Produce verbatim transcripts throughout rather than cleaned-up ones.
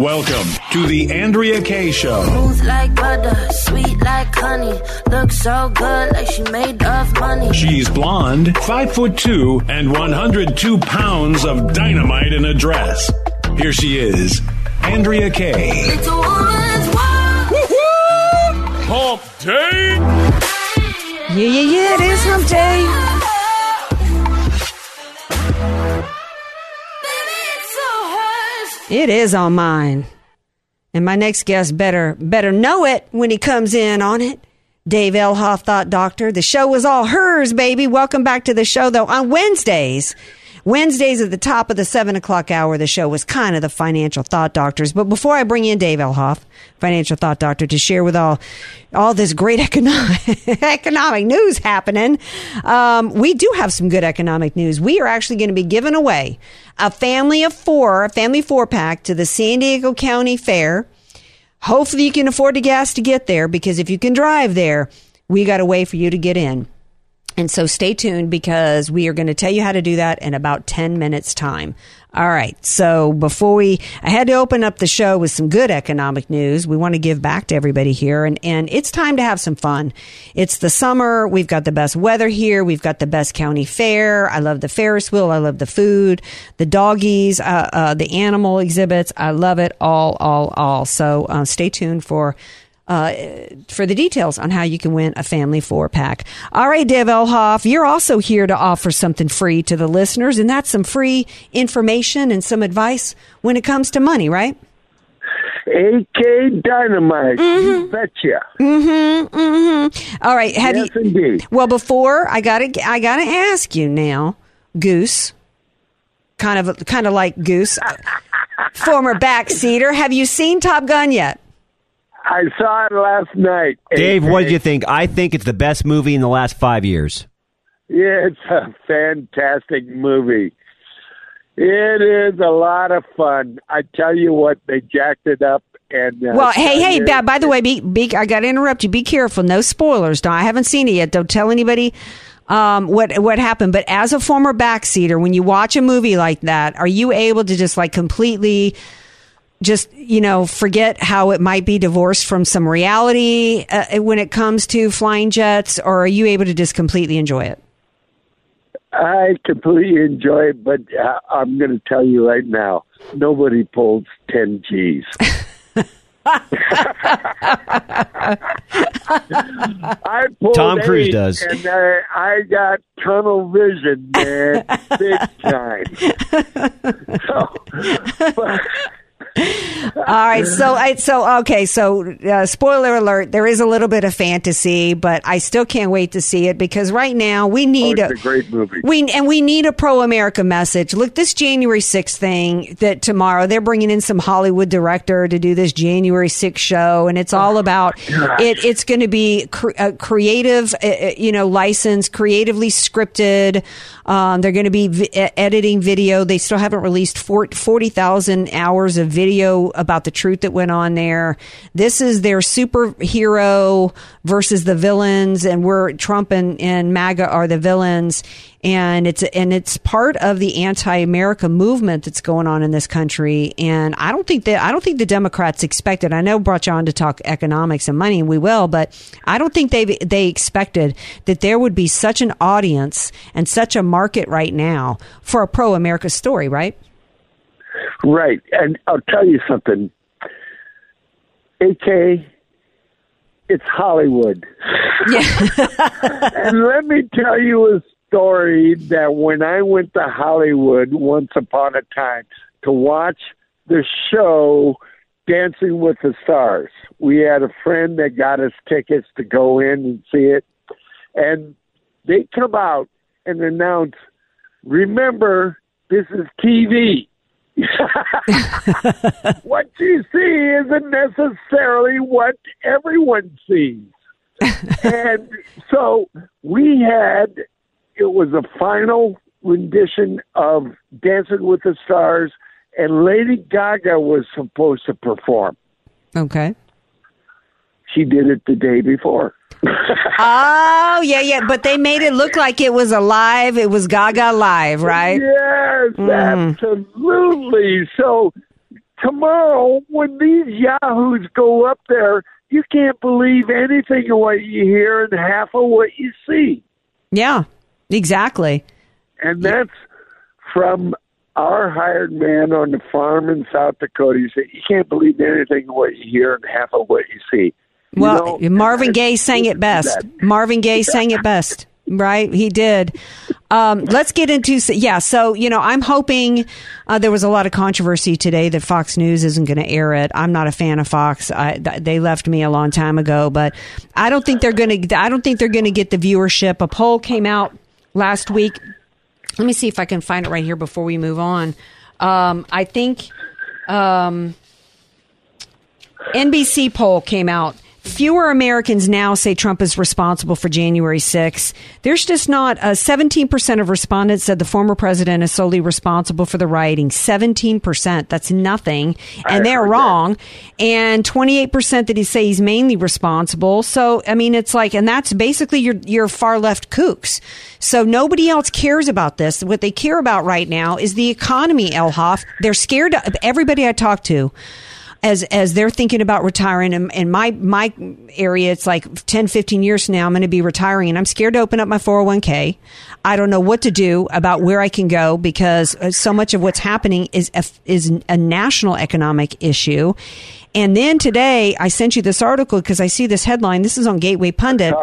Welcome to the Andrea K Show. Smooth like butter, sweet like honey. Looks so good, like she made of money. She's blonde, five foot two, and one hundred two pounds of dynamite in a dress. Here she is, Andrea K. It's a woman's world. Woo-hoo! Hump day. Yeah, yeah, yeah. It is hump day. It is on mine. And my next guest better better know it when he comes in on it. Dave Elhoff, Thought Doctor. The show is all hers, baby. Welcome back to the show, though. On Wednesdays, Wednesdays at the top of the seven o'clock hour, the show was kind of the Financial Thought Doctors. But before I bring in Dave Elhoff, Financial Thought Doctor, to share with all all this great economic, economic news happening, um, we do have some good economic news. We are actually going to be giving away a family of four, a family four-pack to the San Diego County Fair. Hopefully you can afford the gas to get there, because if you can drive there, we got a way for you to get in. And so stay tuned, because we are going to tell you how to do that in about ten minutes time. All right. So before we, I had to open up the show with some good economic news. We want to give back to everybody here, and, and it's time to have some fun. It's the summer. We've got the best weather here. We've got the best county fair. I love the Ferris wheel. I love the food, the doggies, uh, uh, the animal exhibits. I love it all, all, all. So uh, stay tuned for Uh, for the details on how you can win a family four-pack. All right, Dave Elhoff, you're also here to offer something free to the listeners, and that's some free information and some advice when it comes to money, right? A K Dynamite, mm-hmm. You betcha. Mm-hmm, mm-hmm. All right. Have yes, you, indeed. Well, before, I gotta, I gotta ask you now, Goose, kind of, kind of like Goose, former backseater, have you seen Top Gun yet? I saw it last night. Dave, what did you think? I think it's the best movie in the last five years. Yeah, it's a fantastic movie. It is a lot of fun. I tell you what, they jacked it up. And uh, well, hey, hey, by, by the way, be, be, I got to interrupt you. Be careful. No spoilers. No, I haven't seen it yet. Don't tell anybody um, what, what happened. But as a former backseater, when you watch a movie like that, are you able to just like completely... just, you know, forget how it might be divorced from some reality uh, when it comes to flying jets, or are you able to just completely enjoy it? I completely enjoy it, but uh, I'm going to tell you right now, nobody pulls ten G's. I pulled Tom Cruise does. And I, I got tunnel vision, man, big time. So, but, All right, so I so okay, so uh, spoiler alert, there is a little bit of fantasy, but I still can't wait to see it, because right now we need oh, it's a, a great movie. We and we need a pro-America message. Look, this January sixth thing that tomorrow they're bringing in some Hollywood director to do this January sixth show, and it's all about oh, it. It's going to be cre- a creative, uh, you know, license, creatively scripted. Um, they're going to be v- editing video. They still haven't released forty thousand hours of video about the truth that went on there. This is their superhero versus the villains, and we're Trump and, and MAGA are the villains. And it's and it's part of the anti-America movement that's going on in this country. And I don't think that I don't think the Democrats expected. I know brought you on to talk economics and money, and we will, but I don't think they they expected that there would be such an audience and such a market right now for a pro-America story, right? Right, and I'll tell you something. A K. It's Hollywood, yeah. And let me tell you a. story that when I went to Hollywood once upon a time to watch the show Dancing with the Stars, we had a friend that got us tickets to go in and see it, and they come out and announce, remember, this is T V. What you see isn't necessarily what everyone sees. And so we had, it was a final rendition of Dancing with the Stars, and Lady Gaga was supposed to perform. Okay. She did it the day before. Oh, yeah, yeah. But they made it look like it was alive. It was Gaga live, right? Yes, mm. absolutely. So tomorrow, when these yahoos go up there, you can't believe anything of what you hear and half of what you see. Yeah, exactly. And that's from our hired man on the farm in South Dakota. He said, you can't believe anything of what you hear and half of what you see. Well, you know, Marvin Gaye sang it best. Marvin Gaye sang it best, right? He did. Um, let's get into, yeah, so, you know, I'm hoping, uh, there was a lot of controversy today that Fox News isn't going to air it. I'm not a fan of Fox. I, th- they left me a long time ago, but I don't think they're going to, I don't think they're going to get the viewership. A poll came out last week. Let me see if I can find it right here before we move on. Um, I think, um, N B C poll came out. Fewer Americans now say Trump is responsible for January sixth. There's just not uh, seventeen percent of respondents said the former president is solely responsible for the rioting. seventeen percent. That's nothing. And they're wrong. And twenty-eight percent that he say he's mainly responsible. So, I mean, it's like, and that's basically your, your far left kooks. So nobody else cares about this. What they care about right now is the economy, Elhoff. They're scared of everybody I talk to. As as they're thinking about retiring, and in my, my area, it's like ten, fifteen years from now, I'm going to be retiring, and I'm scared to open up my four oh one k. I don't know what to do about where I can go, because so much of what's happening is a, is a national economic issue. And then today, I sent you this article because I see this headline. This is on Gateway Pundit.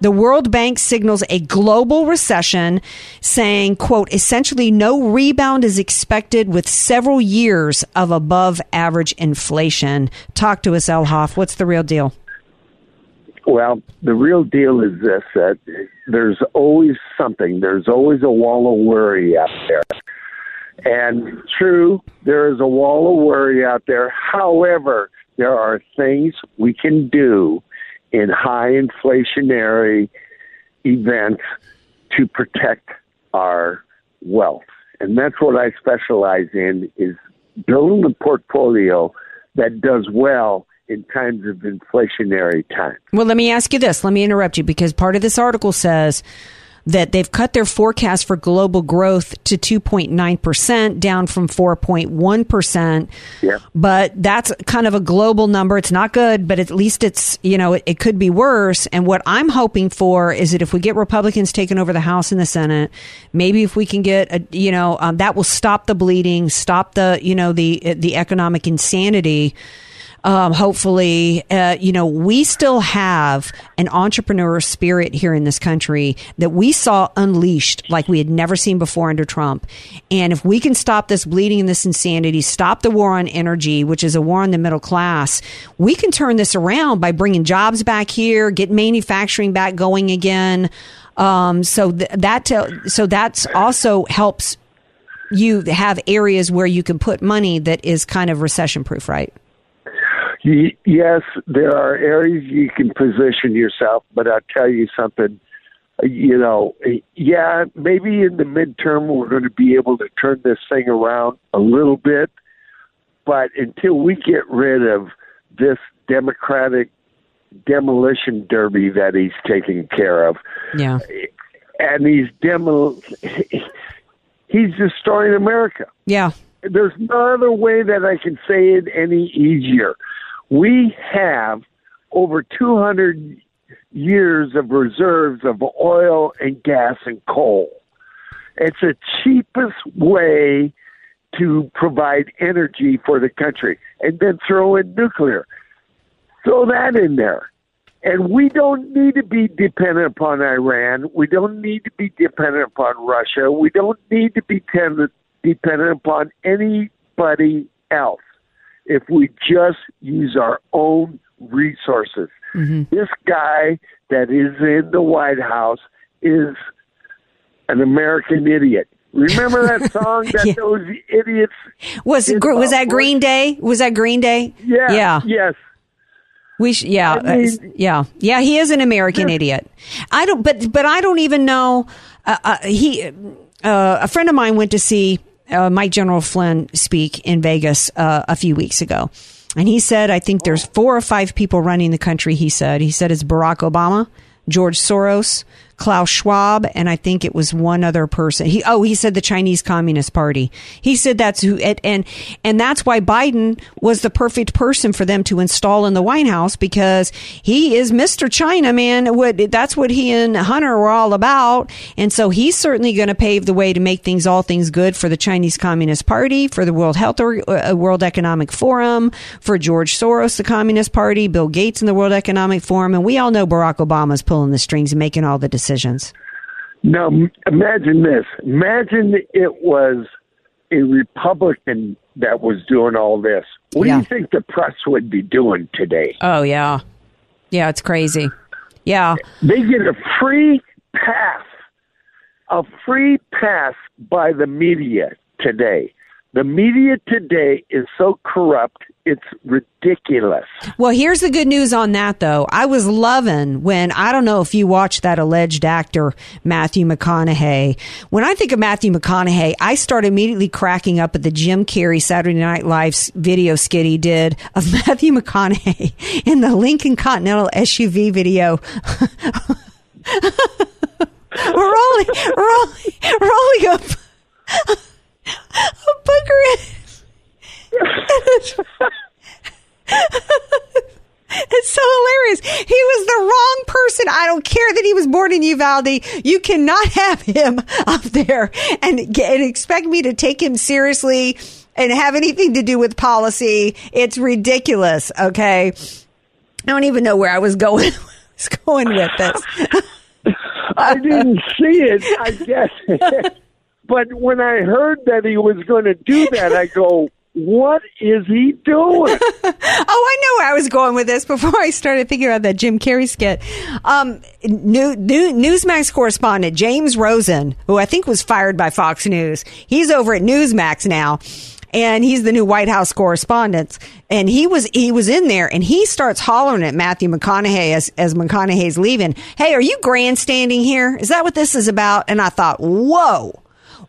The World Bank signals a global recession, saying, quote, essentially no rebound is expected with several years of above average inflation. Talk to us, Elhoff. What's the real deal? Well, the real deal is this, that there's always something. There's always a wall of worry out there. And true, there is a wall of worry out there. However, there are things we can do in high inflationary events to protect our wealth. And that's what I specialize in, is building a portfolio that does well in times of inflationary times. Well, let me ask you this. Let me interrupt you, because part of this article says that they've cut their forecast for global growth to two point nine percent, down from four point one percent. Yeah. But that's kind of a global number. It's not good, but at least it's, you know, it, it could be worse. And what I'm hoping for is that if we get Republicans taking over the House and the Senate, maybe if we can get, a, you know, um, that will stop the bleeding, stop the, you know, the, the economic insanity. Um, hopefully, uh, you know, we still have an entrepreneur spirit here in this country that we saw unleashed like we had never seen before under Trump. And if we can stop this bleeding and this insanity, stop the war on energy, which is a war on the middle class, we can turn this around by bringing jobs back here, get manufacturing back going again. Um, so th- that, t- so that's also helps you have areas where you can put money that is kind of recession proof, right? Yes, there are areas you can position yourself, but I'll tell you something, you know, yeah, maybe in the midterm we're going to be able to turn this thing around a little bit, but until we get rid of this Democratic demolition derby that he's taking care of, yeah, and he's demo, he's destroying America. Yeah. There's no other way that I can say it any easier. We have over two hundred years of reserves of oil and gas and coal. It's the cheapest way to provide energy for the country. And then throw in nuclear. Throw that in there. And we don't need to be dependent upon Iran. We don't need to be dependent upon Russia. We don't need to be dependent upon anybody else. If we just use our own resources. Mm-hmm. This guy that is in the White House is an American idiot. Remember that song that yeah. those idiots was was that Green Day? Was that Green Day? Yeah. Yeah. Yes. We sh- yeah, I mean, yeah, yeah. He is an American yeah. idiot. I don't, but but I don't even know. Uh, uh, he, uh, a friend of mine went to see uh, Mike General Flynn speak in Vegas uh, a few weeks ago, and he said, I think there's four or five people running the country. He said, he said it's Barack Obama, George Soros, Klaus Schwab, and I think it was one other person. He oh, he said the Chinese Communist Party. He said that's who, and and that's why Biden was the perfect person for them to install in the White House, because he is Mister China, man. What that's what he and Hunter were all about, and so he's certainly going to pave the way to make things all things good for the Chinese Communist Party, for the World Health or, uh, World Economic Forum, for George Soros, the Communist Party, Bill Gates, and the World Economic Forum, and we all know Barack Obama's pulling the strings and making all the decisions. Now, imagine this. Imagine it was a Republican that was doing all this. What yeah. do you think the press would be doing today? Oh, yeah. Yeah, it's crazy. Yeah. They get a free pass, a free pass by the media today. The media today is so corrupt, it's ridiculous. Well, here's the good news on that, though. I was loving when, I don't know if you watched that alleged actor, Matthew McConaughey. When I think of Matthew McConaughey, I start immediately cracking up at the Jim Carrey Saturday Night Live video skit he did of Matthew McConaughey in the Lincoln Continental S U V video. We're only, we're only, we're only up. A booger It's so hilarious. He was the wrong person. I don't care that he was born in Uvalde. You cannot have him up there and, get, and expect me to take him seriously and have anything to do with policy. It's ridiculous. Okay, I don't even know where I was going. I was going with this. I didn't see it. I guess. But when I heard that he was going to do that, I go, what is he doing? Oh, I know where I was going with this before I started thinking about that Jim Carrey skit. Um, new, new, Newsmax correspondent James Rosen, who I think was fired by Fox News, he's over at Newsmax now, and he's the new White House correspondent. And he was he was in there, and he starts hollering at Matthew McConaughey as, as McConaughey's leaving. Hey, are you grandstanding here? Is that what this is about? And I thought, whoa.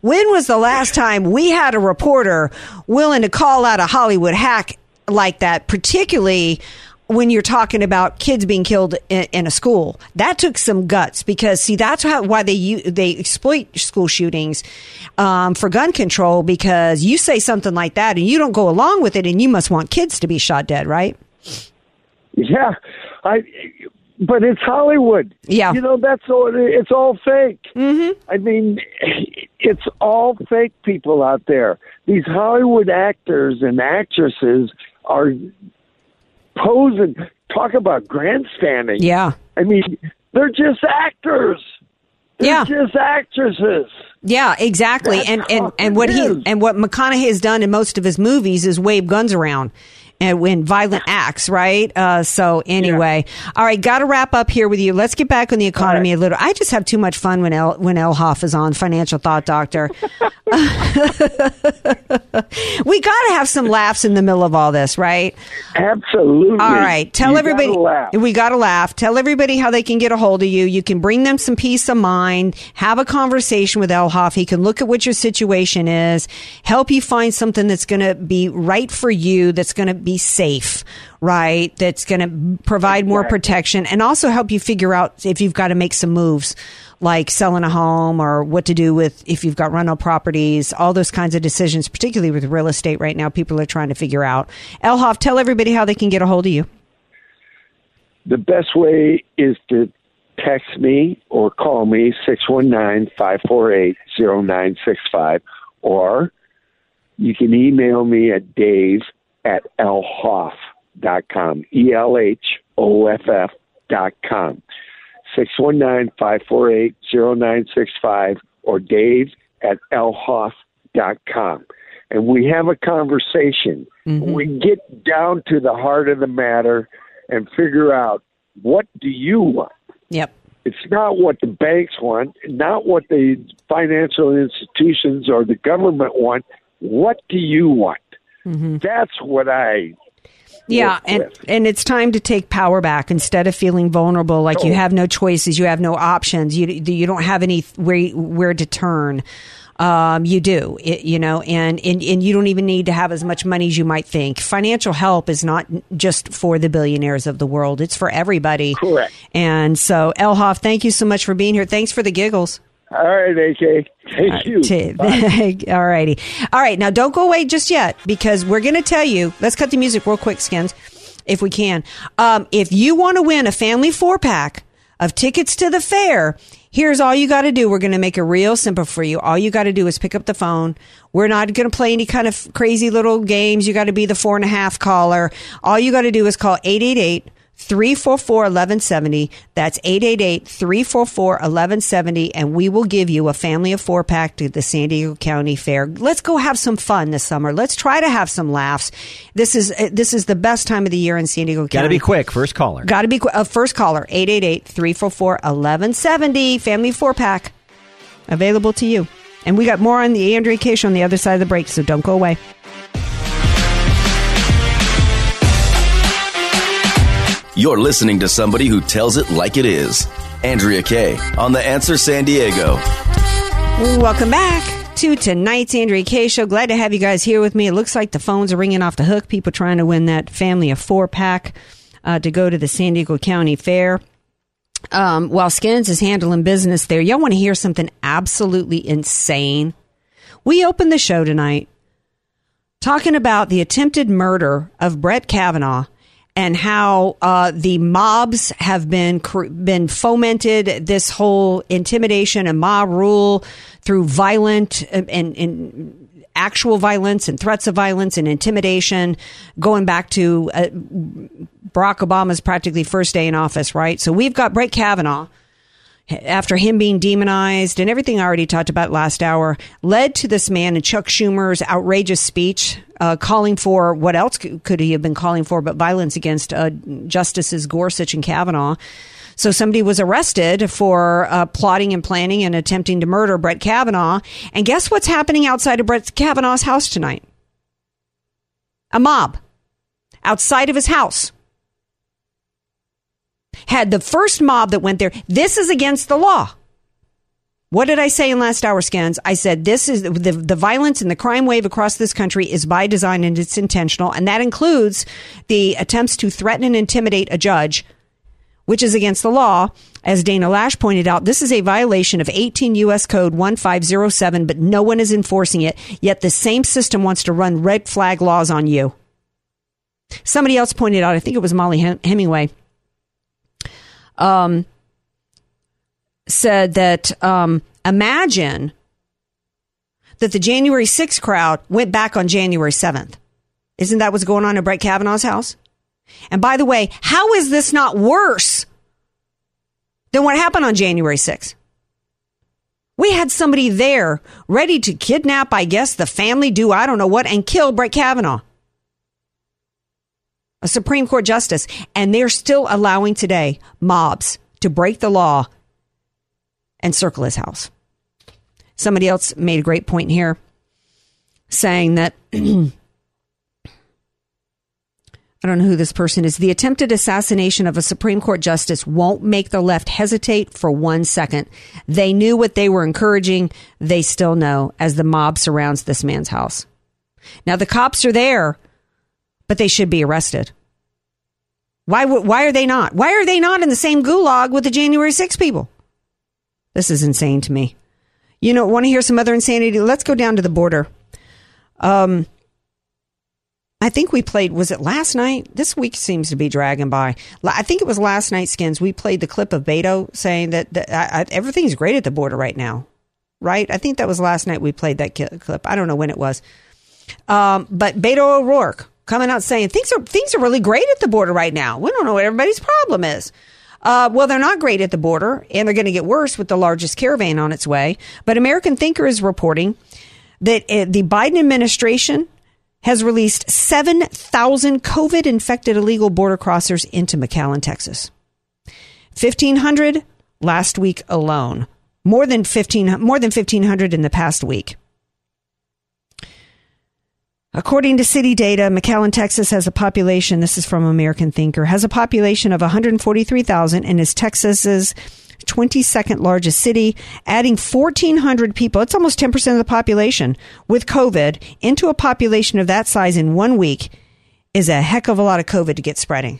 When was the last time we had a reporter willing to call out a Hollywood hack like that, particularly when you're talking about kids being killed in, in a school? That took some guts, because, see, that's how, why they they exploit school shootings um, for gun control, because you say something like that and you don't go along with it, and you must want kids to be shot dead, right? Yeah, I... But it's Hollywood. Yeah. You know, that's all, it's all fake. Mm-hmm. I mean, it's all fake people out there. These Hollywood actors and actresses are posing. Talk about grandstanding. Yeah. I mean, they're just actors. They're yeah. just actresses. Yeah, exactly. That's and and, and what is. he and what McConaughey has done in most of his movies is wave guns around. And when violent acts, right? Uh, so anyway, yeah. all right, got to wrap up here with you. Let's get back on the economy right. a little. I just have too much fun when El, when Elhoff is on Financial Thought Doctor. We got to have some laughs in the middle of all this, right? Absolutely. All right, tell you everybody gotta we got to laugh. Tell everybody how they can get a hold of you. You can bring them some peace of mind. Have a conversation with Elhoff. He can look at what your situation is, help you find something that's going to be right for you. That's going to be safe, right? That's going to provide more protection, and also help you figure out if you've got to make some moves, like selling a home, or what to do with if you've got rental properties, all those kinds of decisions, particularly with real estate right now, people are trying to figure out. Elhoff, tell everybody how they can get a hold of you. The best way is to text me or call me, six one nine, five four eight, zero nine six five, or you can email me at Dave at elhoff dot com, E L H O F F dot com, six one nine, five four eight, zero nine six five, or Dave at elhoff dot com. And we have a conversation. Mm-hmm. We get down to the heart of the matter and figure out, what do you want? Yep. It's not what the banks want, not what the financial institutions or the government want. What do you want? Mm-hmm. That's what I... Yeah, and, and it's time to take power back instead of feeling vulnerable, like oh. you have no choices, you have no options, you you don't have any where, where to turn. Um, you do, it, you know, and, and, and you don't even need to have as much money as you might think. Financial help is not just for the billionaires of the world. It's for everybody. Correct. And so, Elhoff, thank you so much for being here. Thanks for the giggles. All right, A K. Thank you. All righty. All right. Now, don't go away just yet because we're going to tell you. Let's cut the music real quick, Skins, if we can. Um, if you want to win a family four-pack of tickets to the fair, here's all you got to do. We're going to make it real simple for you. All you got to do is pick up the phone. We're not going to play any kind of crazy little games. You got to be the four-and-a-half caller. All you got to do is call eight eight eight, three four four, one one seven zero. That's eight eight eight, three four four, one one seven zero, and we will give you a family of four pack to the San Diego County Fair. Let's go have some fun this summer. Let's try to have some laughs. This is this is the best time of the year in San Diego County. Got to be quick. First caller. Got to be quick. Uh, first caller. eight eight eight, three four four, one one seven zero. Family four pack available to you. And we got more on the Andrea K Show on the other side of the break, so don't go away. You're listening to somebody who tells it like it is. Andrea Kay on The Answer San Diego. Welcome back to tonight's Andrea Kay Show. Glad to have you guys here with me. It looks like the phones are ringing off the hook. People trying to win that family of four-pack uh, to go to the San Diego County Fair. Um, while Skins is handling business there, y'all want to hear something absolutely insane? We opened the show tonight talking about the attempted murder of Brett Kavanaugh and how uh, the mobs have been been fomented, this whole intimidation and mob rule through violent and, and, and actual violence and threats of violence and intimidation, going back to uh, Barack Obama's practically first day in office, right? So we've got Brett Kavanaugh, after him being demonized and everything I already talked about last hour, led to this man and Chuck Schumer's outrageous speech uh, calling for what else could he have been calling for but violence against uh, Justices Gorsuch and Kavanaugh. So somebody was arrested for uh, plotting and planning and attempting to murder Brett Kavanaugh. And guess what's happening outside of Brett Kavanaugh's house tonight? A mob outside of his house. Had the first mob that went there. This is against the law. What did I say in last hour, Skins? I said this is the, the violence and the crime wave across this country is by design and it's intentional. And that includes the attempts to threaten and intimidate a judge, which is against the law. As Dana Lash pointed out, this is a violation of eighteen U S Code fifteen oh seven, but no one is enforcing it. Yet the same system wants to run red flag laws on you. Somebody else pointed out, I think it was Molly Hem- Hemingway, Um, said that um, imagine that the January sixth crowd went back on January seventh. Isn't that what's going on at Brett Kavanaugh's house? And by the way, how is this not worse than what happened on January sixth? We had somebody there ready to kidnap, I guess, the family, do I don't know what, and kill Brett Kavanaugh, a Supreme Court justice, and they're still allowing today mobs to break the law and circle his house. Somebody else made a great point here, saying that, I don't know who this person is, the attempted assassination of a Supreme Court justice won't make the left hesitate for one second. They knew what they were encouraging. They still know as the mob surrounds this man's house. Now the cops are there, but they should be arrested. Why why are they not? Why are they not in the same gulag with the January sixth people? This is insane to me. You know, want to hear some other insanity? Let's go down to the border. Um, I think we played, was it last night? This week seems to be dragging by. I think it was last night, Skins. We played the clip of Beto saying that, that I, I, everything's great at the border right now, right? I think that was last night we played that clip. I don't know when it was. Um, but Beto O'Rourke coming out saying things are things are really great at the border right now. We don't know what everybody's problem is. Uh, well, they're not great at the border, and they're going to get worse with the largest caravan on its way. But American Thinker is reporting that uh, the Biden administration has released seven thousand COVID-infected illegal border crossers into McAllen, Texas. fifteen hundred last week alone. More than fifteen, more than fifteen hundred in the past week. According to city data, McAllen, Texas has a population, this is from American Thinker, has a population of one hundred forty-three thousand and is Texas's twenty-second largest city, adding fourteen hundred people, it's almost ten percent of the population, with COVID into a population of that size in one week is a heck of a lot of COVID to get spreading.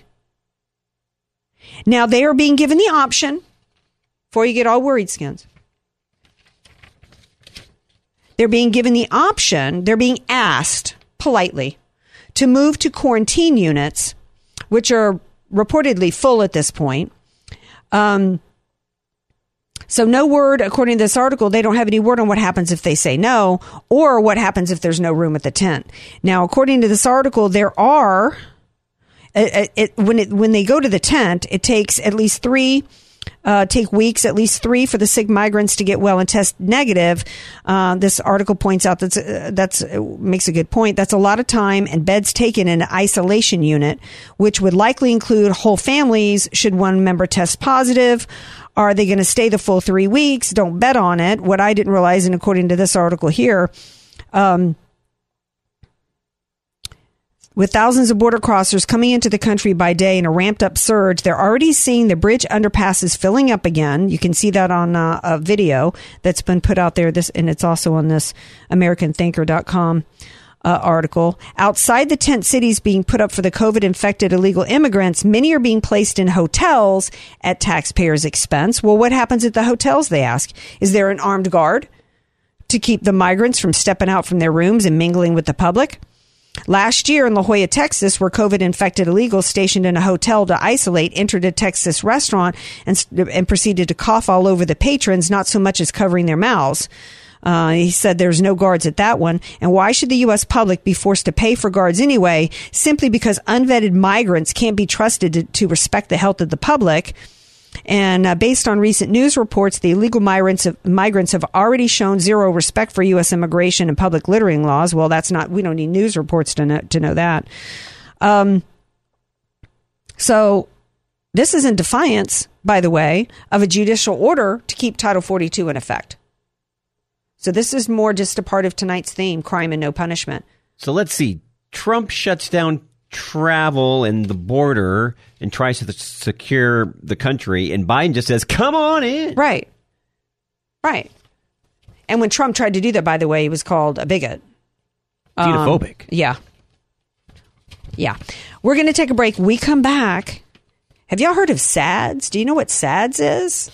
Now, they are being given the option, before you get all worried, Skins, they're being given the option, they're being asked politely to move to quarantine units, which are reportedly full at this point. Um, so no word, according to this article, they don't have any word on what happens if they say no, or what happens if there's no room at the tent. Now, according to this article, there are, it, it, when, it, when they go to the tent, it takes at least three Uh, take weeks, at least three, for the sick migrants to get well and test negative. Uh, this article points out that's uh, that's uh, makes a good point. That's a lot of time and beds taken in an isolation unit, which would likely include whole families should one member test positive. Are they going to stay the full three weeks? Don't bet on it. What I didn't realize, and according to this article here, um, with thousands of border crossers coming into the country by day in a ramped-up surge, they're already seeing the bridge underpasses filling up again. You can see that on uh, a video that's been put out there, This and it's also on this American Thinker dot com uh, article. Outside the tent cities being put up for the COVID-infected illegal immigrants, many are being placed in hotels at taxpayers' expense. Well, what happens at the hotels, they ask? Is there an armed guard to keep the migrants from stepping out from their rooms and mingling with the public? Last year in La Jolla, Texas, where COVID-infected illegals stationed in a hotel to isolate entered a Texas restaurant and, and proceeded to cough all over the patrons, not so much as covering their mouths. Uh, he said there's no guards at that one. And why should the U S public be forced to pay for guards anyway, simply because unvetted migrants can't be trusted to, to respect the health of the public? And uh, based on recent news reports, the illegal migrants have, migrants have already shown zero respect for U S immigration and public littering laws. Well, that's not, we don't need news reports to know, to know that. Um, so this is in defiance, by the way, of a judicial order to keep Title forty-two in effect. So this is more just a part of tonight's theme, crime and no punishment. So let's see. Trump shuts down travel and the border and tries to secure the country, and Biden just says, come on in. Right. Right. And when Trump tried to do that, by the way, he was called a bigot. Xenophobic. Um, yeah. Yeah. We're going to take a break. We come back. Have y'all heard of S A D S? Do you know what S A D S is?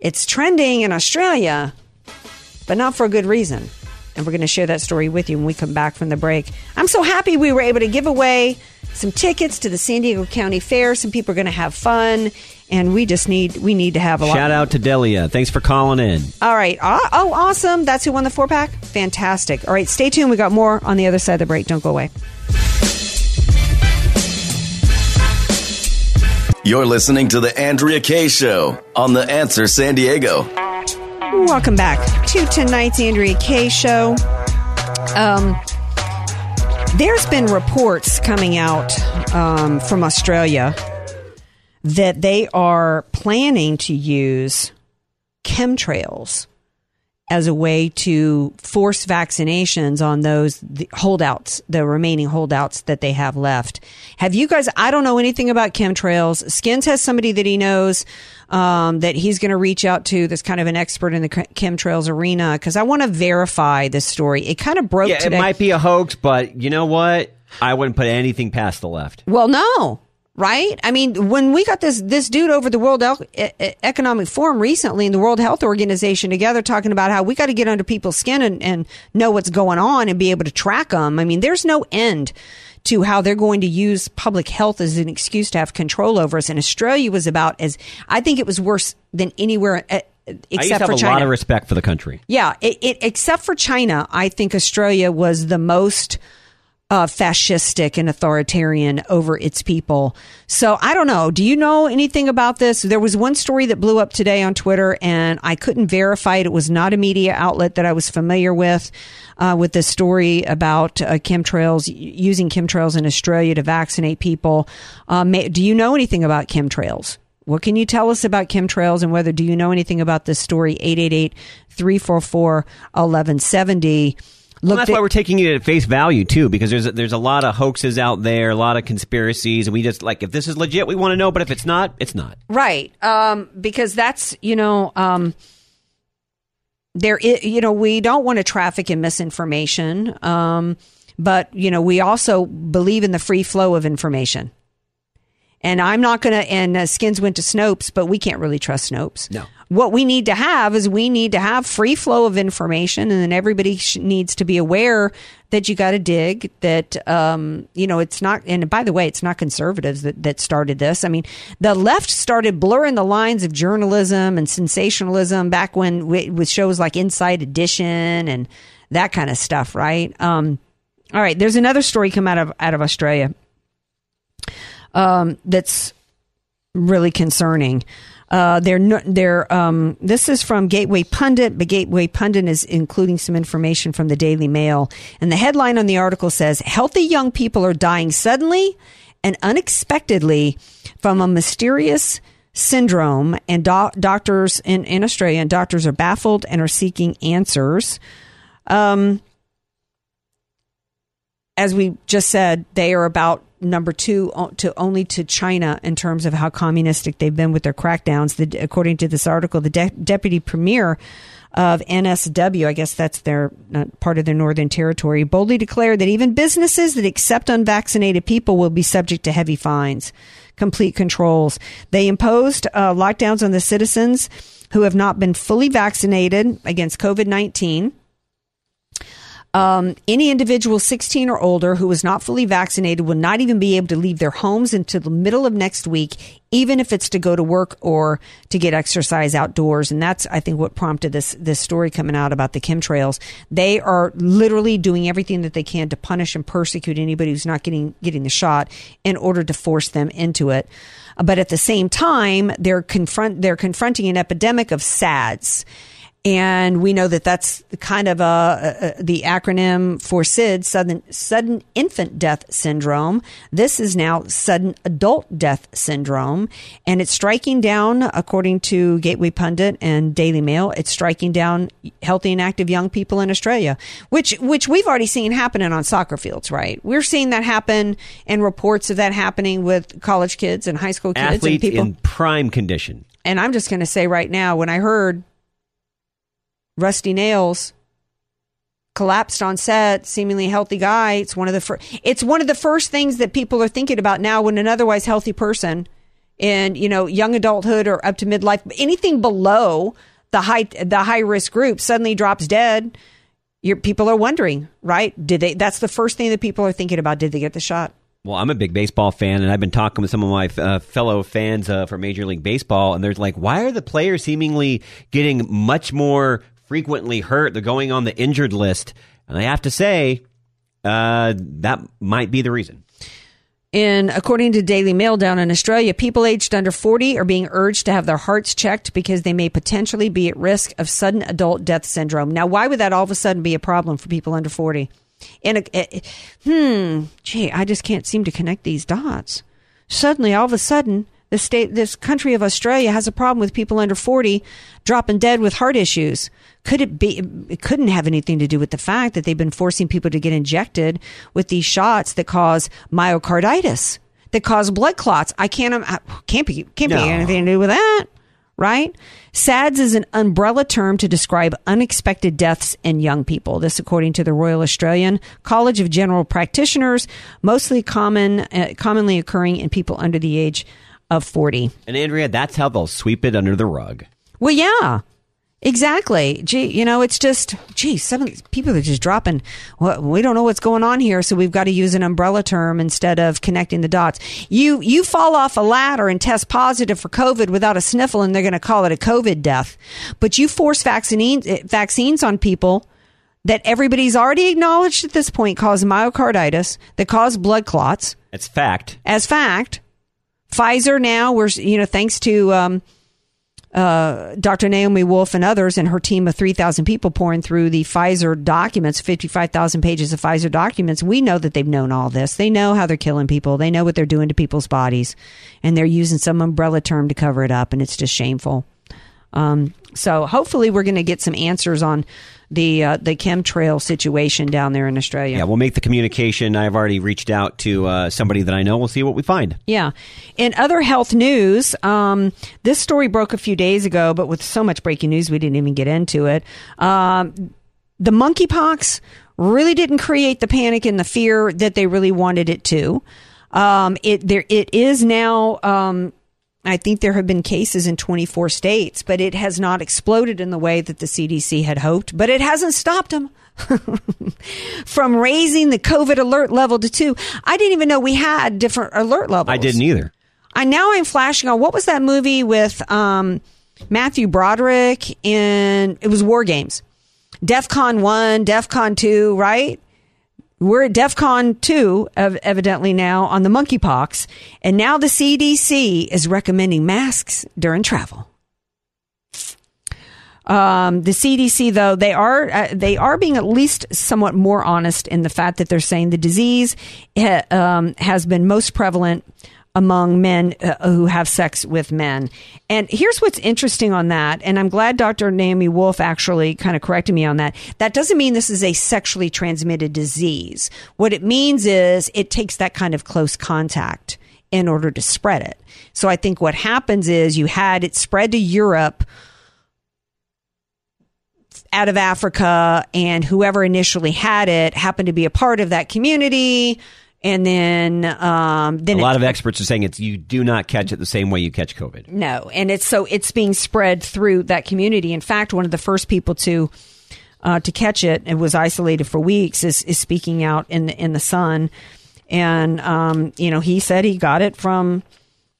It's trending in Australia, but not for a good reason. And we're going to share that story with you when we come back from the break. I'm so happy we were able to give away some tickets to the San Diego County Fair. Some people are going to have fun, and we just need we need to have a lot. Shout out to Delia. Thanks for calling in. All right. Oh, oh, awesome. That's who won the four-pack? Fantastic. All right, stay tuned. We got more on the other side of the break. Don't go away. You're listening to The Andrea K. Show on The Answer San Diego. Welcome back to tonight's Andrea K. Show. Um, there's been reports coming out um, from Australia that they are planning to use chemtrails as a way to force vaccinations on those the holdouts, the remaining holdouts that they have left. Have you guys, I don't know anything about chemtrails. Skins has somebody that he knows um, that he's going to reach out to that's kind of an expert in the chemtrails arena, because I want to verify this story. It kind of broke yeah, today. It might be a hoax, but you know what? I wouldn't put anything past the left. Well, no. Right? I mean, when we got this this dude over the World Economic Forum recently and the World Health Organization together talking about how we got to get under people's skin and, and know what's going on and be able to track them. I mean, there's no end to how they're going to use public health as an excuse to have control over us. And Australia was about as, I think it was worse than anywhere except for China. I used to have a lot of respect for the country. Yeah. It, it, except for China, I think Australia was the most Uh, fascistic and authoritarian over its people. So I don't know. Do you know anything about this? There was one story that blew up today on Twitter, and I couldn't verify it. It was not a media outlet that I was familiar with, uh, with this story about uh, chemtrails, using chemtrails in Australia to vaccinate people. Um, do you know anything about chemtrails? What can you tell us about chemtrails, and whether do you know anything about this story? eight eight eight, three four four, one one seven zero. Well, that's at- why we're taking it at face value, too, because there's a, there's a lot of hoaxes out there, a lot of conspiracies. And we just like, if this is legit, we want to know. But if it's not, it's not. Right. Um, because that's, you know, um, there is, you know, we don't want to traffic in misinformation. Um, but, you know, we also believe in the free flow of information. And I'm not going to, and uh, Skins went to Snopes, but we can't really trust Snopes. No. What we need to have is we need to have free flow of information, and then everybody sh- needs to be aware that you got to dig, that, um, you know, it's not, and by the way, it's not conservatives that, that started this. I mean, the left started blurring the lines of journalism and sensationalism back when, we, with shows like Inside Edition and that kind of stuff, right? Um, all right, there's another story come out of out of Australia. Um, that's really concerning. Uh, they're no, they're um, this is from Gateway Pundit, but Gateway Pundit is including some information from the Daily Mail. And the headline on the article says, "Healthy young people are dying suddenly and unexpectedly from a mysterious syndrome." And do- doctors in, in Australia, and doctors are baffled and are seeking answers. Um, as we just said, they are about number two to only to China in terms of how communistic they've been with their crackdowns. The, according to this article, the de- deputy premier of N S W, I guess that's their uh, part of their northern territory, boldly declared that even businesses that accept unvaccinated people will be subject to heavy fines, complete controls. They imposed uh, lockdowns on the citizens who have not been fully vaccinated against COVID nineteen. Um, any individual sixteen or older who is not fully vaccinated will not even be able to leave their homes until the middle of next week, even if it's to go to work or to get exercise outdoors. And that's, I think, what prompted this this story coming out about the chemtrails. They are literally doing everything that they can to punish and persecute anybody who's not getting getting the shot in order to force them into it. But at the same time, they're confront they're confronting an epidemic of SADS. And we know that that's kind of a, a, the acronym for SIDS, sudden, sudden infant death syndrome. This is now sudden adult death syndrome. And it's striking down, according to Gateway Pundit and Daily Mail, it's striking down healthy and active young people in Australia, which which we've already seen happening on soccer fields, right? We're seeing that happen, and reports of that happening with college kids and high school kids. Athletes and people in prime condition. And I'm just going to say right now, when I heard Rusty Nails collapsed on set, seemingly healthy guy, it's one of the fir- it's one of the first things that people are thinking about now, when an otherwise healthy person in, you know, young adulthood or up to midlife, anything below the high the high risk group suddenly drops dead. Your people are wondering, right? Did they? That's the first thing that people are thinking about. Did they get the shot? Well, I'm a big baseball fan, and I've been talking with some of my uh, fellow fans uh, for Major League Baseball, and they're like, why are the players seemingly getting much more frequently hurt? They're going on the injured list. And I have to say, uh, that might be the reason. And according to Daily Mail down in Australia, people aged under forty are being urged to have their hearts checked because they may potentially be at risk of sudden adult death syndrome. Now, why would that all of a sudden be a problem for people under forty? And, uh, hmm, gee, I just can't seem to connect these dots. Suddenly, all of a sudden, the state, this country of Australia has a problem with people under forty dropping dead with heart issues. Could it be? It couldn't have anything to do with the fact that they've been forcing people to get injected with these shots that cause myocarditis, that cause blood clots. I can't. I can't be. Can't no. be anything to do with that, right? SADS is an umbrella term to describe unexpected deaths in young people. This, according to the Royal Australian College of General Practitioners, mostly common, uh, commonly occurring in people under the age of forty. And Andrea, that's how they'll sweep it under the rug. Well, yeah, exactly. Gee, you know, it's just, gee, some of these people are just dropping. Well, we don't know what's going on here, so we've got to use an umbrella term instead of connecting the dots. You you fall off a ladder and test positive for COVID without a sniffle, and they're going to call it a COVID death. But you force vaccines vaccines on people that everybody's already acknowledged at this point cause myocarditis, that cause blood clots. That's fact. As fact. Pfizer now, we're, you know, thanks to um, uh, Doctor Naomi Wolf and others and her team of three thousand people pouring through the Pfizer documents, fifty-five thousand pages of Pfizer documents, we know that they've known all this. They know how they're killing people. They know what they're doing to people's bodies. And they're using some umbrella term to cover it up. And it's just shameful. Um, so hopefully we're going to get some answers on the uh, the chemtrail situation down there in Australia. Yeah, we'll make the communication. I've already reached out to uh, somebody that I know. We'll see what we find. Yeah. In other health news, um, this story broke a few days ago, but with so much breaking news, we didn't even get into it. Um, the monkeypox really didn't create the panic and the fear that they really wanted it to. Um, it there it is now. Um, I think there have been cases in twenty-four states, but it has not exploded in the way that the C D C had hoped. But it hasn't stopped them from raising the COVID alert level to two. I didn't even know we had different alert levels. I didn't either. I now I'm flashing on, what was that movie with um, Matthew Broderick? And it was War Games. DEFCON one, DEFCON two, right? We're at DEFCON two, evidently now, on the monkeypox. And now the C D C is recommending masks during travel. Um, the C D C, though, they are uh, they are being at least somewhat more honest in the fact that they're saying the disease ha- um, has been most prevalent among men uh, who have sex with men. And here's what's interesting on that, and I'm glad Doctor Naomi Wolf actually kind of corrected me on that. That doesn't mean this is a sexually transmitted disease. What it means is it takes that kind of close contact in order to spread it. So I think what happens is you had it spread to Europe out of Africa, and whoever initially had it happened to be a part of that community. And then, um, then a lot it, of experts are saying it's you do not catch it the same way you catch COVID. No, and it's so it's being spread through that community. In fact, one of the first people to uh, to catch it and was isolated for weeks is, is speaking out in the, in the sun, and um, you know he said he got it from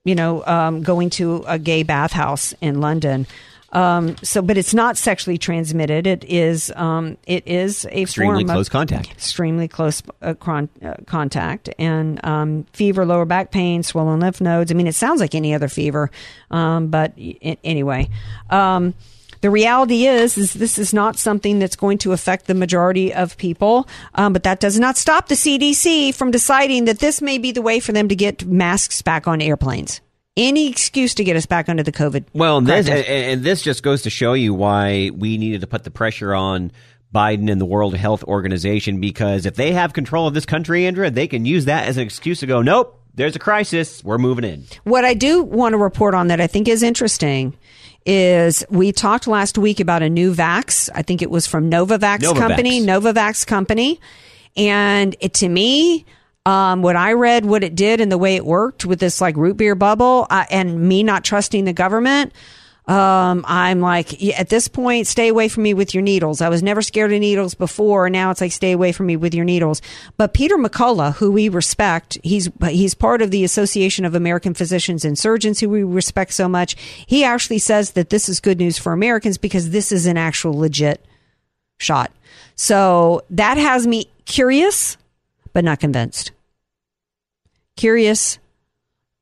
you know um, going to a gay bathhouse in London. Um, so, but it's not sexually transmitted. It is, um, it is a extremely form close of contact, extremely close uh, con- uh, contact, and um, fever, lower back pain, swollen lymph nodes. I mean, it sounds like any other fever, um, but y- anyway, um, the reality is, is this is not something that's going to affect the majority of people. Um, but that does not stop the C D C from deciding that this may be the way for them to get masks back on airplanes. Any excuse to get us back under the COVID. Well, and this, and this just goes to show you why we needed to put the pressure on Biden and the World Health Organization, because if they have control of this country, Andrea, they can use that as an excuse to go, nope, there's a crisis. We're moving in. What I do want to report on that I think is interesting is we talked last week about a new vax. I think it was from Novavax, Novavax. Company, Novavax Company. And it, to me... Um, what I read, what it did and the way it worked with this like root beer bubble uh, and me not trusting the government, um, I'm like, at this point, stay away from me with your needles. I was never scared of needles before. Now it's like, stay away from me with your needles. But Peter McCullough, who we respect, he's he's part of the Association of American Physicians and Surgeons, who we respect so much. He actually says that this is good news for Americans because this is an actual legit shot. So that has me curious, but not convinced. Curious,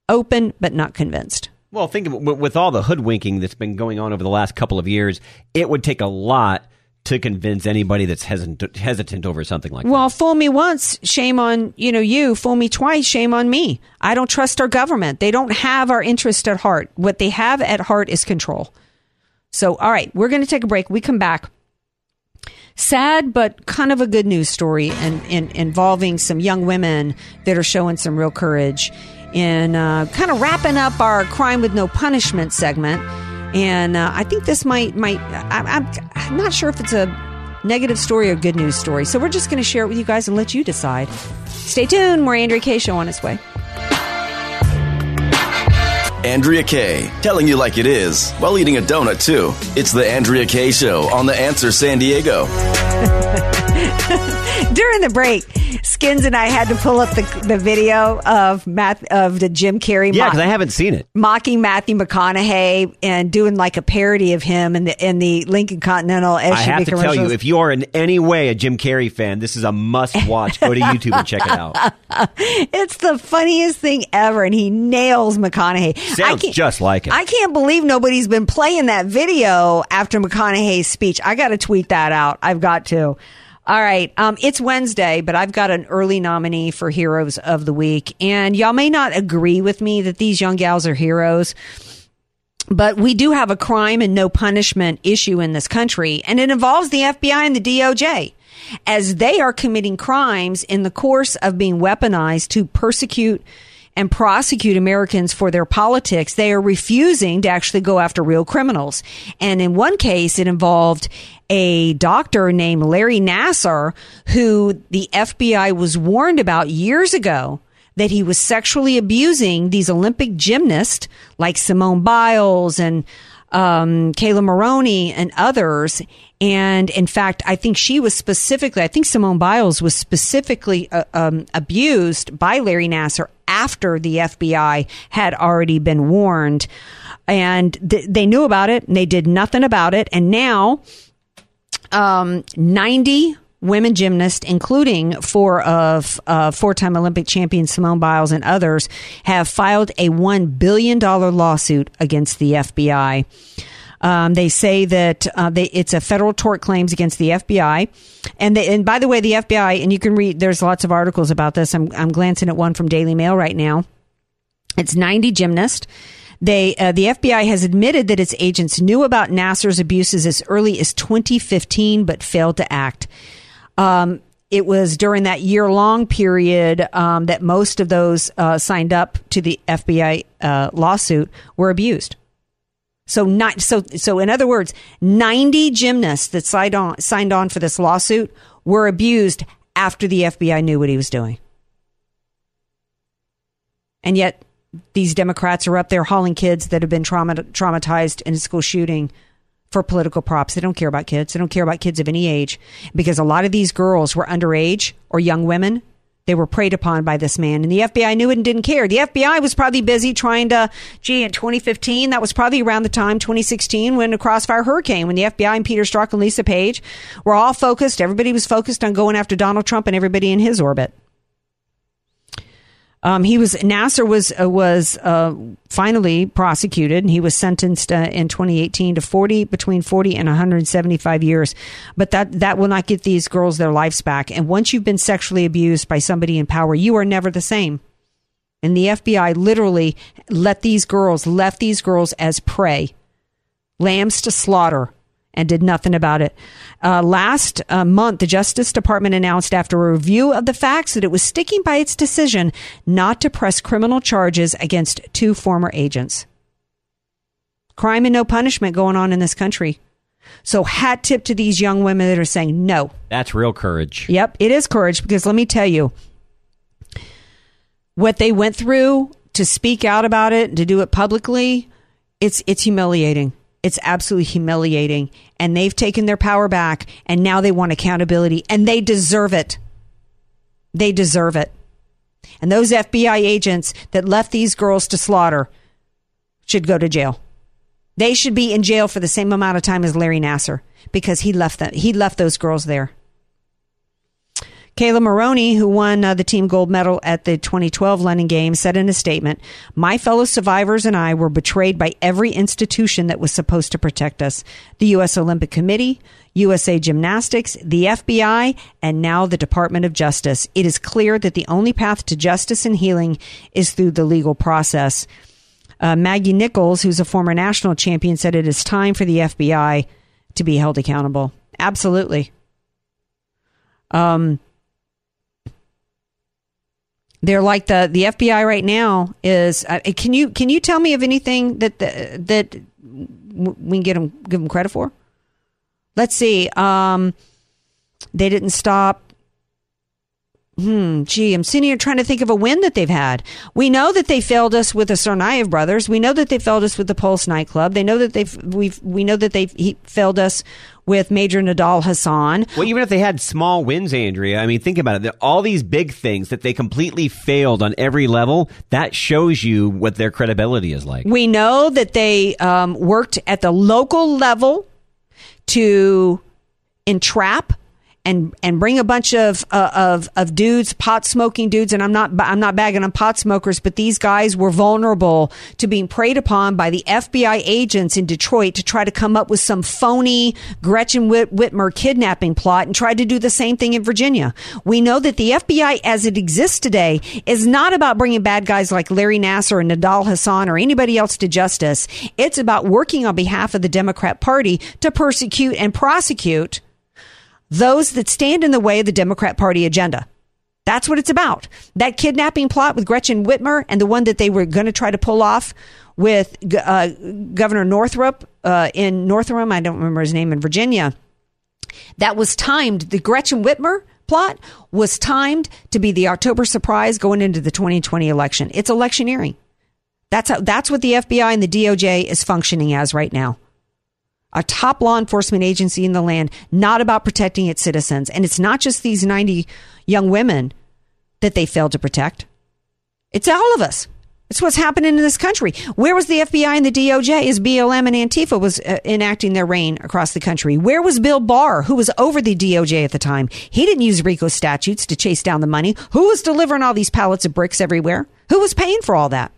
open, but not convinced. Well, think of, with all the hoodwinking that's been going on over the last couple of years, it would take a lot to convince anybody that's hesitant, hesitant over something like well, that. Well, fool me once, shame on you know you. Fool me twice, shame on me. I don't trust our government. They don't have our interest at heart. What they have at heart is control. So, all right, we're going to take a break. We come back. Sad, but kind of a good news story and, and involving some young women that are showing some real courage in uh, kind of wrapping up our Crime with No Punishment segment. And uh, I think this might, might I, I'm, I'm not sure if it's a negative story or good news story. So we're just going to share it with you guys and let you decide. Stay tuned. More Andrea K. Show on its way. Andrea K, telling you like it is while eating a donut too. It's the Andrea K Show on The Answer San Diego. During the break, Skins and I had to pull up the the video of Math, of the Jim Carrey. Yeah, because I haven't seen it. Mocking Matthew McConaughey and doing like a parody of him in the in the Lincoln Continental. I have to tell you, if you are in any way a Jim Carrey fan, this is a must watch. Go to YouTube and check it out. It's the funniest thing ever, and he nails McConaughey. Sounds just like it. I can't believe nobody's been playing that video after McConaughey's speech. I got to tweet that out. I've got to. All right. Um, it's Wednesday, but I've got an early nominee for Heroes of the Week. And y'all may not agree with me that these young gals are heroes, but we do have a crime and no punishment issue in this country. And it involves the F B I and the D O J, as they are committing crimes in the course of being weaponized to persecute and prosecute Americans for their politics. They are refusing to actually go after real criminals. And in one case, it involved a doctor named Larry Nassar, who the F B I was warned about years ago that he was sexually abusing these Olympic gymnasts like Simone Biles and um, Kayla Maroney and others. And in fact, I think she was specifically, I think Simone Biles was specifically uh, um, abused by Larry Nassar after the F B I had already been warned. And th- they knew about it and they did nothing about it. And now um, ninety women gymnasts, including four of uh, four-time Olympic champion Simone Biles and others, have filed a one billion dollars lawsuit against the F B I. Um, they say that uh, they, it's a federal tort claims against the F B I. And they, and by the way, the F B I, and you can read, there's lots of articles about this. I'm, I'm glancing at one from Daily Mail right now. It's ninety gymnasts. They, uh, the F B I has admitted that its agents knew about Nassar's abuses as early as twenty fifteen, but failed to act. Um, it was during that year-long period um, that most of those uh, signed up to the F B I uh, lawsuit were abused. So not so so. In other words, ninety gymnasts that signed on signed on for this lawsuit were abused after the F B I knew what he was doing, and yet these Democrats are up there hauling kids that have been trauma, traumatized in a school shooting for political props. They don't care about kids. They don't care about kids of any age, because a lot of these girls were underage or young women. They were preyed upon by this man, and the F B I knew it and didn't care. The F B I was probably busy trying to, gee, in twenty fifteen, that was probably around the time, twenty sixteen, when the Crossfire Hurricane, when the F B I and Peter Strzok and Lisa Page were all focused. Everybody was focused on going after Donald Trump and everybody in his orbit. Um, he was Nassar was uh, was uh, finally prosecuted, and he was sentenced uh, in twenty eighteen to forty between forty and one hundred seventy-five years. But that that will not get these girls their lives back. And once you've been sexually abused by somebody in power, you are never the same. And the F B I literally let these girls left these girls as prey, lambs to slaughter, and did nothing about it. Uh, last uh, month, the Justice Department announced after a review of the facts that it was sticking by its decision not to press criminal charges against two former agents. Crime and no punishment going on in this country. So hat tip to these young women that are saying no. That's real courage. Yep, it is courage, because let me tell you, what they went through to speak out about it, to do it publicly, it's it's humiliating. It's absolutely humiliating, and they've taken their power back, and now they want accountability, and they deserve it. They deserve it. And those F B I agents that left these girls to slaughter should go to jail. They should be in jail for the same amount of time as Larry Nassar, because he left them. He left those girls there. Kayla Maroney, who won uh, the team gold medal at the twenty twelve London Games, said in a statement, "My fellow survivors and I were betrayed by every institution that was supposed to protect us. The U S Olympic Committee, U S A Gymnastics, the F B I, and now the Department of Justice. It is clear that the only path to justice and healing is through the legal process." Uh, Maggie Nichols, who's a former national champion, said it is time for the F B I to be held accountable. Absolutely. Um... They're like the, the F B I right now is. Uh, can you can you tell me of anything that the, that we can get them give them credit for? Let's see. Um, they didn't stop. Hmm. Gee, I'm sitting here trying to think of a win that they've had. We know that they failed us with the Tsarnaev brothers. We know that they failed us with the Pulse nightclub. They know that they've we've we know that they failed us with Major Nadal Hassan. Well, even if they had small wins, Andrea, I mean, think about it. All these big things that they completely failed on every level, that shows you what their credibility is like. We know that they um, worked at the local level to entrap and and bring a bunch of uh, of of dudes, pot smoking dudes, and I'm not I'm not bagging on pot smokers, but these guys were vulnerable to being preyed upon by the F B I agents in Detroit to try to come up with some phony Gretchen Whit- Whitmer kidnapping plot and tried to do the same thing in Virginia. We know that the F B I, as it exists today, is not about bringing bad guys like Larry Nassar and Nadal Hassan or anybody else to justice. It's about working on behalf of the Democrat Party to persecute and prosecute those that stand in the way of the Democrat Party agenda. That's what it's about. That kidnapping plot with Gretchen Whitmer and the one that they were going to try to pull off with uh, Governor Northrop uh, in Northam, I don't remember his name, in Virginia. That was timed. The Gretchen Whitmer plot was timed to be the October surprise going into the twenty twenty election. It's electioneering. That's how, that's what the F B I and the D O J is functioning as right now. A top law enforcement agency in the land, not about protecting its citizens. And it's not just these ninety young women that they failed to protect. It's all of us. It's what's happening in this country. Where was the F B I and the D O J as B L M and Antifa was uh, enacting their reign across the country? Where was Bill Barr, who was over the D O J at the time? He didn't use RICO statutes to chase down the money. Who was delivering all these pallets of bricks everywhere? Who was paying for all that?